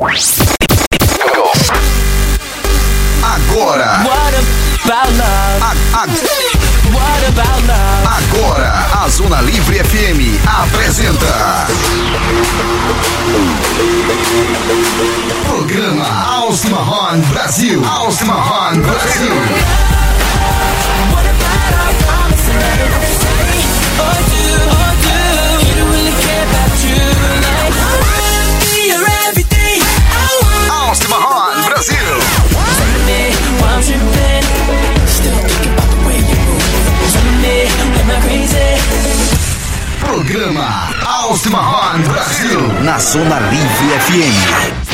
Agora. What about love? What about love? Agora, a Zona Livre FM apresenta programa Austin Mahone Brasil. Austin Mahone Brasil. What about our promises? Or do you don't really care about you? Like, I wanna be your everything. Austin Mahone Brasil. I'm tripping, still thinking about the way you move. Tell me, am I crazy? Programa Austin Mahone Brasil na Zona Livre FM.